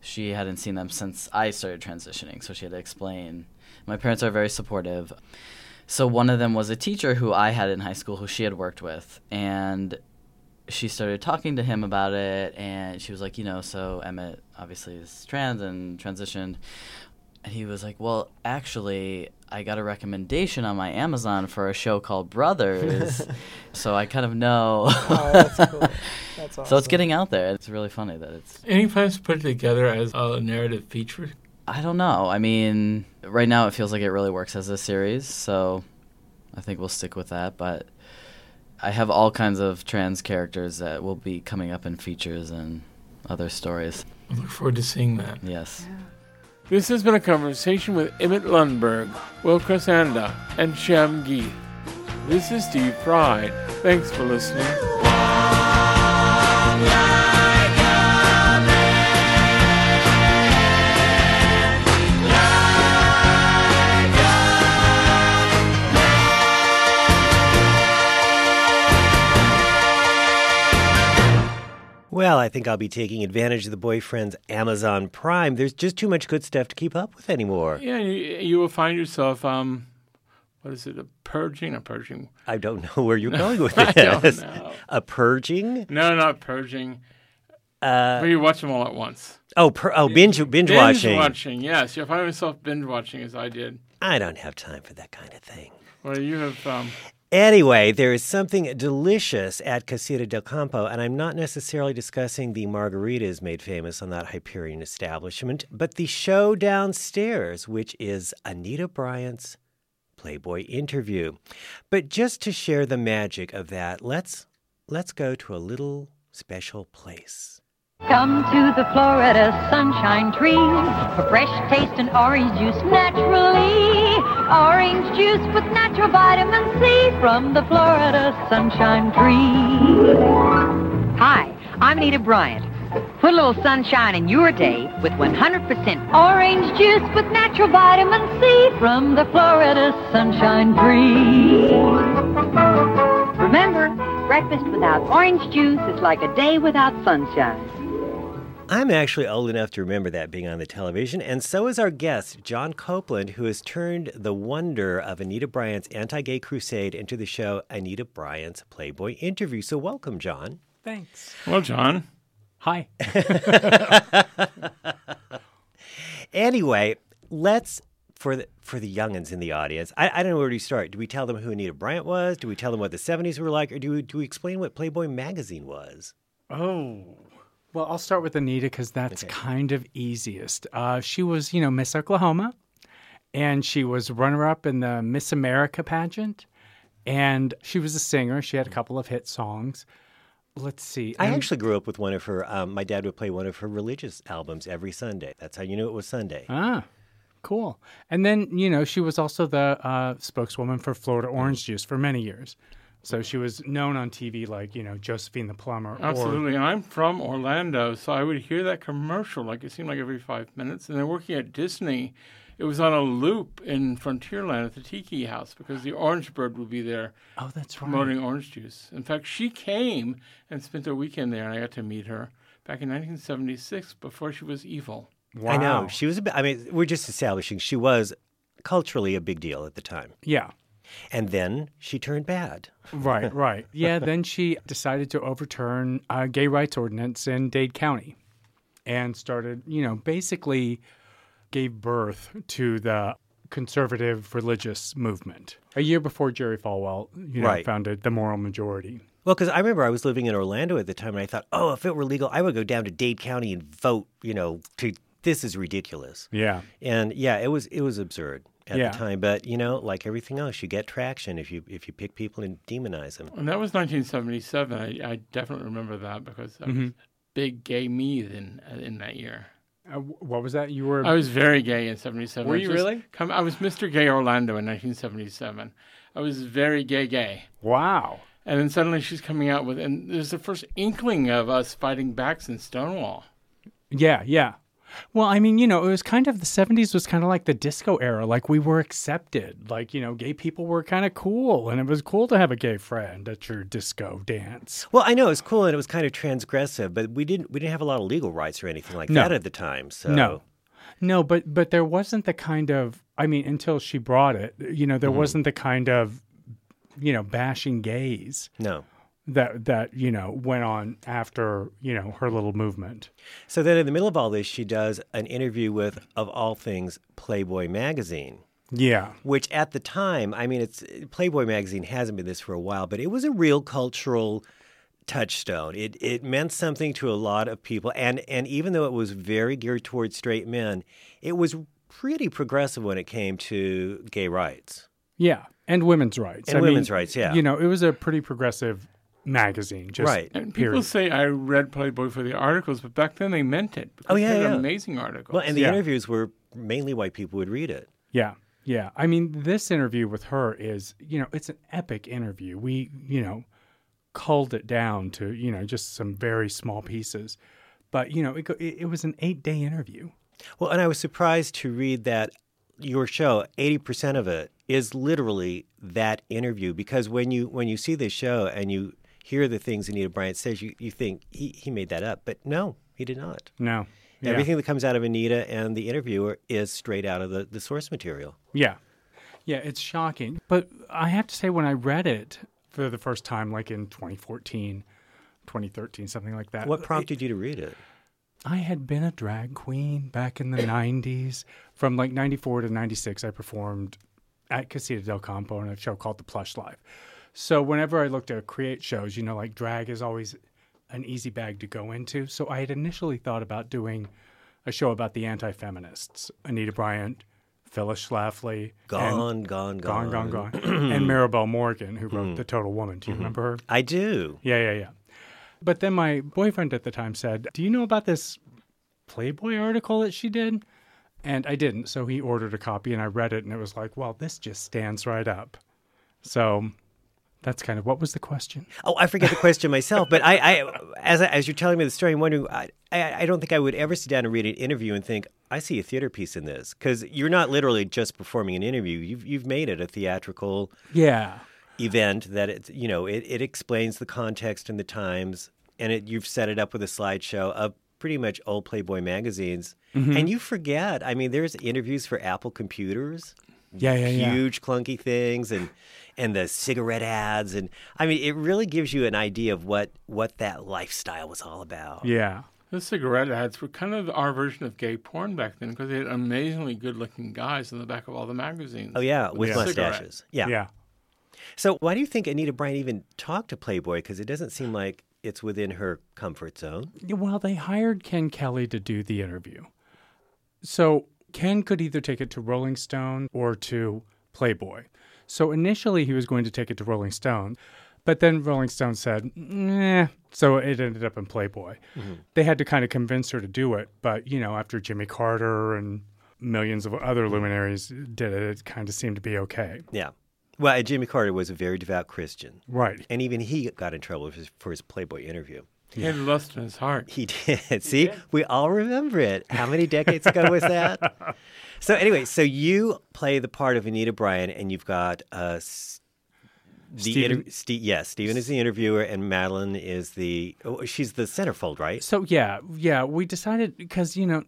she hadn't seen them since I started transitioning, so she had to explain. My parents are very supportive. So one of them was a teacher who I had in high school who she had worked with, and she started talking to him about it, and she was like, you know, so Emmett obviously is trans and transitioned. And he was like, well, actually, I got a recommendation on my Amazon for a show called Brothers, so I kind of know. Oh, that's cool. That's awesome. So it's getting out there. It's really funny that it's... Any plans to put it together as a narrative feature? I don't know. I mean, right now it feels like it really works as a series, so I think we'll stick with that, but... I have all kinds of trans characters that will be coming up in features and other stories. I look forward to seeing that. Yes. Yeah. This has been a conversation with Emmett Lundberg, Will Krisanda, and Sheyam Ghieth. This is Steve Fry. Thanks for listening. Well, I think I'll be taking advantage of the boyfriend's Amazon Prime. There's just too much good stuff to keep up with anymore. Yeah, you will find yourself, a purging? I don't know where you're going with this. I don't know. A purging? No, not purging. But you watch them all at once. Binge watching. Binge watching, yes. You'll find yourself binge watching as I did. I don't have time for that kind of thing. Well, you have... Anyway, there is something delicious at Casita del Campo, and I'm not necessarily discussing the margaritas made famous on that Hyperion establishment, but the show downstairs, which is Anita Bryant's Playboy Interview. But just to share the magic of that, let's go to a little special place. Come to the Florida Sunshine Tree for fresh taste and orange juice naturally. Orange juice with natural vitamin C from the Florida Sunshine Tree. Hi, I'm Anita Bryant. Put a little sunshine in your day with 100% orange juice with natural vitamin C from the Florida Sunshine Tree. Remember, breakfast without orange juice is like a day without sunshine. I'm actually old enough to remember that being on the television, and so is our guest, John Copeland, who has turned the wonder of Anita Bryant's anti-gay crusade into the show Anita Bryant's Playboy Interview. So welcome, John. Thanks. Well, John. Hi. Anyway, let's... For the youngins in the audience, I don't know where to start. Do we tell them who Anita Bryant was? Do we tell them what the 70s were like? Or do we explain what Playboy magazine was? Oh... Well, I'll start with Anita because that's kind of easiest. She was, Miss Oklahoma, and she was runner-up in the Miss America pageant, and she was a singer. She had a couple of hit songs. Let's see. I actually grew up with one of her, my dad would play one of her religious albums every Sunday. That's how you knew it was Sunday. Ah, cool. And then, she was also the spokeswoman for Florida Orange Juice for many years. So she was known on TV like, Josephine the Plumber. Absolutely. I'm from Orlando, so I would hear that commercial it seemed like every 5 minutes. And then working at Disney, it was on a loop in Frontierland at the Tiki House because the Orange Bird would be there promoting orange juice. In fact, she came and spent her weekend there, and I got to meet her. back in 1976 before she was evil. Wow. I know. She was we're just establishing she was culturally a big deal at the time. Yeah. And then she turned bad. Right. Yeah, then she decided to overturn a gay rights ordinance in Dade County and started, basically gave birth to the conservative religious movement. A year before Jerry Falwell, founded the Moral Majority. Well, because I remember I was living in Orlando at the time, and I thought, oh, if it were legal, I would go down to Dade County and vote, this is ridiculous. Yeah. And, it was absurd at the time. But, like everything else, you get traction if you pick people and demonize them. And that was 1977. I definitely remember that because I was big gay me in that year. What was that? You were? I was very gay in 1977. Were you really? I was Mr. Gay Orlando in 1977. I was very gay. Wow. And then suddenly she's coming out with, and there's the first inkling of us fighting back since Stonewall. Yeah. Well, it was kind of, the 70s was kind of like the disco era. Like, we were accepted. Like, gay people were kind of cool, and it was cool to have a gay friend at your disco dance. Well, I know, it was cool, and it was kind of transgressive, but we didn't have a lot of legal rights or anything like that at the time, so... No, but there wasn't the kind of, until she brought it, there wasn't the kind of, bashing gays. No. That went on after, her little movement. So then in the middle of all this, she does an interview with, of all things, Playboy magazine. Yeah. Which at the time, Playboy magazine hasn't been this for a while, but it was a real cultural touchstone. It meant something to a lot of people. And even though it was very geared towards straight men, it was pretty progressive when it came to gay rights. Yeah. And women's rights. And women's rights, yeah. It was a pretty progressive magazine. Just right. And people say I read Playboy for the articles, but back then they meant it. Oh, yeah, they were amazing articles. Well, and the interviews were mainly white people would read it. Yeah. This interview with her is, it's an epic interview. We, culled it down to, just some very small pieces. But, it was an 8-day interview. Well, and I was surprised to read that your show, 80% of it is literally that interview. Because when you see this show and you hear the things Anita Bryant says, you think he made that up. But no, he did not. No. Yeah. Everything that comes out of Anita and the interviewer is straight out of the source material. Yeah. Yeah, it's shocking. But I have to say, when I read it for the first time, like in 2014, 2013, something like that. What prompted you to read it? I had been a drag queen back in the 90s. From like 94 to 96, I performed at Casita del Campo in a show called The Plush Life. So whenever I looked at create shows, like drag is always an easy bag to go into. So I had initially thought about doing a show about the anti-feminists, Anita Bryant, Phyllis Schlafly. Gone, and Maribel Morgan, who wrote The Total Woman. Do you remember her? I do. Yeah. But then my boyfriend at the time said, do you know about this Playboy article that she did? And I didn't. So he ordered a copy and I read it and it was like, well, this just stands right up. So that's kind of, what was the question? Oh, I forget the question myself. But as you're telling me the story, I'm wondering, I don't think I would ever sit down and read an interview and think, I see a theater piece in this. Because you're not literally just performing an interview. You've made it a theatrical event that it explains the context and the times, and you've set it up with a slideshow of pretty much old Playboy magazines, and you forget. There's interviews for Apple computers, huge clunky things, and the cigarette ads, and it really gives you an idea of what that lifestyle was all about. Yeah, the cigarette ads were kind of our version of gay porn back then because they had amazingly good-looking guys in the back of all the magazines. Oh yeah, with mustaches. Yeah. So why do you think Anita Bryant even talked to Playboy? Because it doesn't seem like it's within her comfort zone. Well, they hired Ken Kelly to do the interview. So Ken could either take it to Rolling Stone or to Playboy. So initially he was going to take it to Rolling Stone, but then Rolling Stone said, nah, so it ended up in Playboy. Mm-hmm. They had to kind of convince her to do it, but, after Jimmy Carter and millions of other luminaries did it, it kind of seemed to be okay. Yeah. Well, Jimmy Carter was a very devout Christian. Right. And even he got in trouble for his Playboy interview. He had lust in his heart. He did. See, we all remember it. How many decades ago was that? So anyway, you play the part of Anita Bryant, and you've got Stephen is the interviewer, and Madeline is she's the centerfold, right? So yeah, we decided because a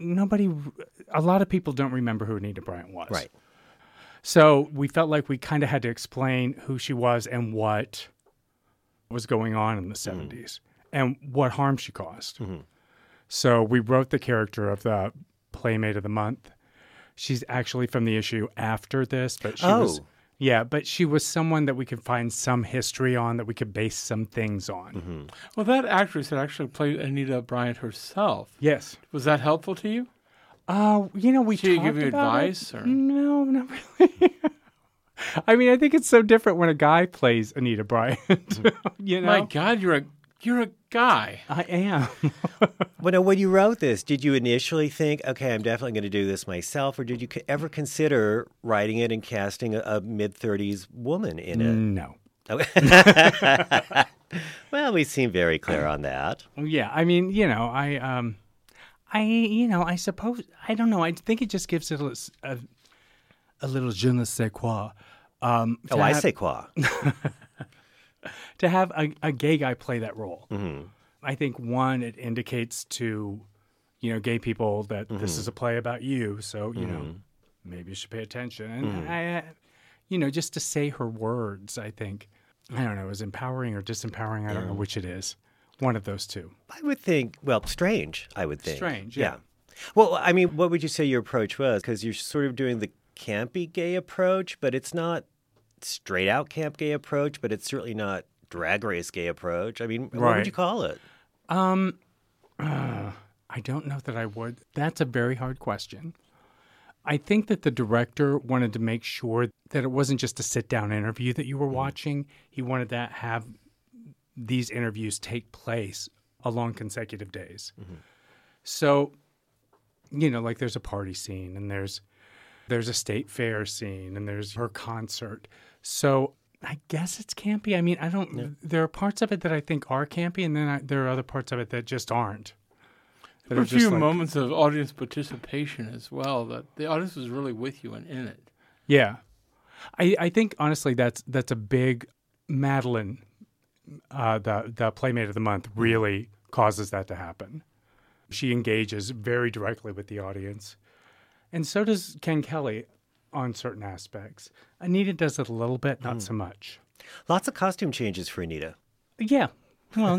lot of people don't remember who Anita Bryant was, right? So we felt like we kind of had to explain who she was and what was going on in the 70s and what harm she caused. Mm-hmm. So we wrote the character of the Playmate of the Month. She's actually from the issue after this, but she was. Yeah, but she was someone that we could find some history on, that we could base some things on. Mm-hmm. Well, that actress that actually played Anita Bryant herself. Yes. Was that helpful to you? We talked about it. Did she give you advice? Or? No, not really. I mean, I think it's so different when a guy plays Anita Bryant. Mm-hmm. My God, you're a guy. I am. Well, when you wrote this, did you initially think, okay, I'm definitely going to do this myself, or did you ever consider writing it and casting a mid-30s woman in it? No. Okay. Well, we seem very clear on that. Yeah, I mean, I suppose, I don't know, I think it just gives it a little je ne sais quoi. I say quoi. To have a gay guy play that role. Mm-hmm. I think, one, it indicates to, gay people that this is a play about you. So, maybe you should pay attention. And, I just to say her words, I think, I don't know, is empowering or disempowering? I don't know which it is. One of those two. I would think, strange, I would think. Strange, yeah. Well, I mean, what would you say your approach was? Because you're sort of doing the campy gay approach, but it's not straight out camp gay approach, but it's certainly not drag race gay approach. I mean, what would you call it? I don't know that I would. That's a very hard question. I think that the director wanted to make sure that it wasn't just a sit-down interview that you were watching. He wanted to have these interviews take place along consecutive days. Mm-hmm. So, there's a party scene, and there's a state fair scene, and there's her concert. So I guess it's campy. I mean, there are parts of it that I think are campy, and then there are other parts of it that just aren't. There were a few moments of audience participation as well, that the audience was really with you and in it. Yeah. I think, honestly, that's a big Madeline, the Playmate of the Month, really causes that to happen. She engages very directly with the audience. And so does Ken Kelly on certain aspects. Anita does it a little bit, not so much. Lots of costume changes for Anita. Yeah. Well,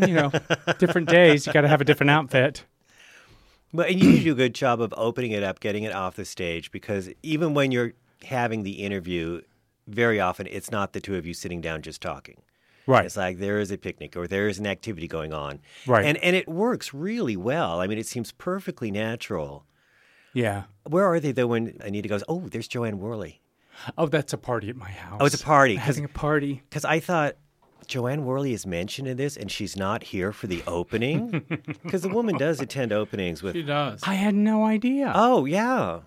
different days, you got to have a different outfit. Well, and you do a good job of opening it up, getting it off the stage, because even when you're having the interview, very often it's not the two of you sitting down just talking. Right. It's like there is a picnic or there is an activity going on. Right. And it works really well. I mean, it seems perfectly natural. Yeah. Where are they, though, when Anita goes, oh, there's Joanne Worley. Oh, that's a party at my house. Oh, it's a party. Having a party. Because I thought Joanne Worley is mentioned in this, and she's not here for the opening. Because the woman does attend openings with... She does. I had no idea. Oh, yeah.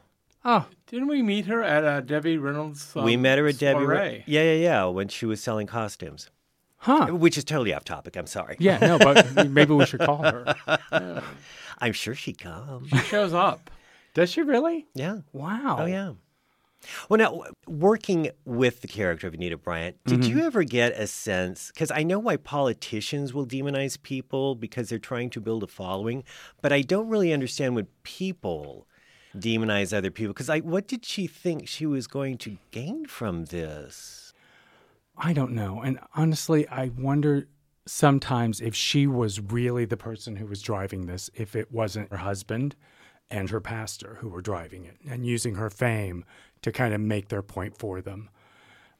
Oh. Didn't we meet her at Debbie Reynolds' We met her at Debbie Reynolds. Yeah, when she was selling costumes. Huh. Which is totally off topic. I'm sorry. Yeah, no, but maybe we should call her. Yeah. I'm sure she comes. She shows up. Does she really? Yeah. Wow. Oh, yeah. Well, now, working with the character of Anita Bryant, did you ever get a sense, because I know why politicians will demonize people because they're trying to build a following, but I don't really understand when people demonize other people. Because, what did she think she was going to gain from this? I don't know. And honestly, I wonder sometimes if she was really the person who was driving this, if it wasn't her husband and her pastor who were driving it and using her fame to kind of make their point for them.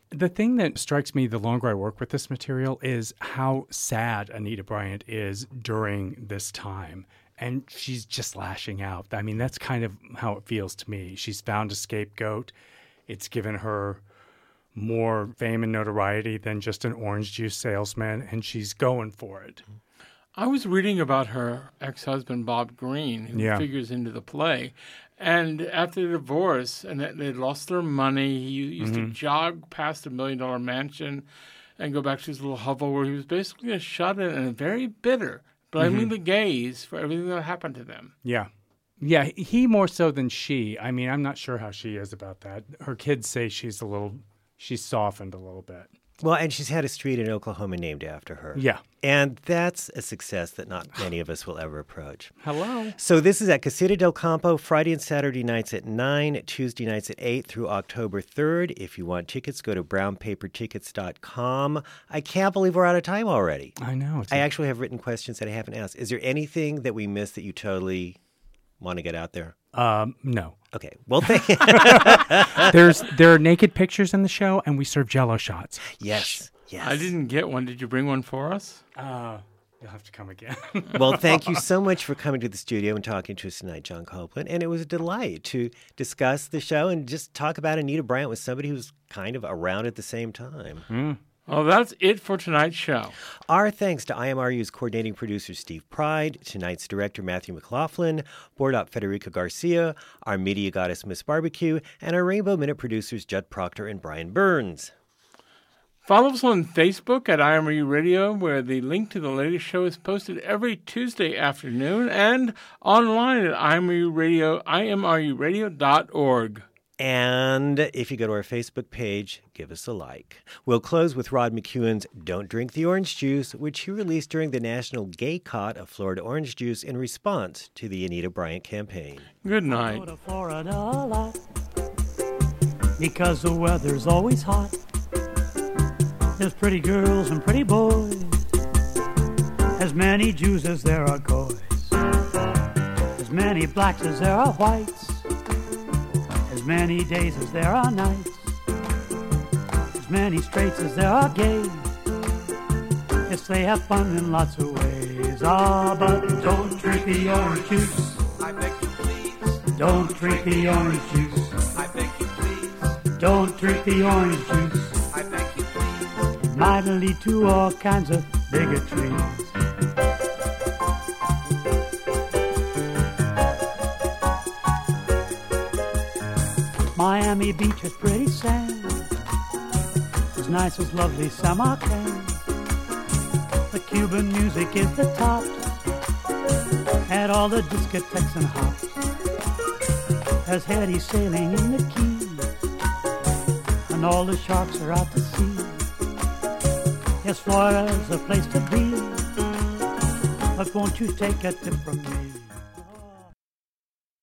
The thing that strikes me the longer I work with this material is how sad Anita Bryant is during this time. And she's just lashing out. I mean, that's kind of how it feels to me. She's found a scapegoat. It's given her more fame and notoriety than just an orange juice salesman, and she's going for it. I was reading about her ex-husband, Bob Green, who figures into the play. And after the divorce, and they'd lost their money, he used to jog past $1 million mansion and go back to his little hovel where he was basically shut in and very bitter, but I mean the gays, for everything that happened to them. Yeah. Yeah, he more so than she. I mean, I'm not sure how she is about that. Her kids say she's softened a little bit. Well, and she's had a street in Oklahoma named after her. Yeah. And that's a success that not many of us will ever approach. Hello. So this is at Casita del Campo, Friday and Saturday nights at 9, Tuesday nights at 8 through October 3rd. If you want tickets, go to brownpapertickets.com. I can't believe we're out of time already. I know. I actually have written questions that I haven't asked. Is there anything that we missed that you totally want to get out there? No. Okay. Well, thank you. There are naked pictures in the show, and we serve Jell-O shots. Yes. Yes. I didn't get one. Did you bring one for us? You'll have to come again. Well, thank you so much for coming to the studio and talking to us tonight, John Copeland. And it was a delight to discuss the show and just talk about Anita Bryant with somebody who was kind of around at the same time. Mm. Well, that's it for tonight's show. Our thanks to IMRU's coordinating producer, Steve Pride, tonight's director, Matthew McLaughlin, board op Federica Garcia, our media goddess, Miss Barbecue, and our Rainbow Minute producers, Judd Proctor and Brian Burns. Follow us on Facebook at IMRU Radio, where the link to the latest show is posted every Tuesday afternoon, and online at imruradio.org. And if you go to our Facebook page, give us a like. We'll close with Rod McEwen's Don't Drink the Orange Juice, which he released during the National Gaycott of Florida Orange Juice in response to the Anita Bryant campaign. Good night. Go to Florida a lot, because the weather's always hot. There's pretty girls and pretty boys, as many Jews as there are goys, as many blacks as there are whites, as many days as there are nights, as many straights as there are gays. Yes, they have fun in lots of ways. Ah, but don't drink the orange juice, I beg you please. Don't drink the orange juice, I beg you please. Don't drink the orange juice, I beg you please. It might lead to all kinds of bigotries. Miami Beach is pretty sand, as nice as lovely Samarkand. The Cuban music is the top, at all the discotheques and hops. There's Hetty sailing in the Keys, and all the sharks are out to sea. Yes, Florida's a place to be, but won't you take a tip from me?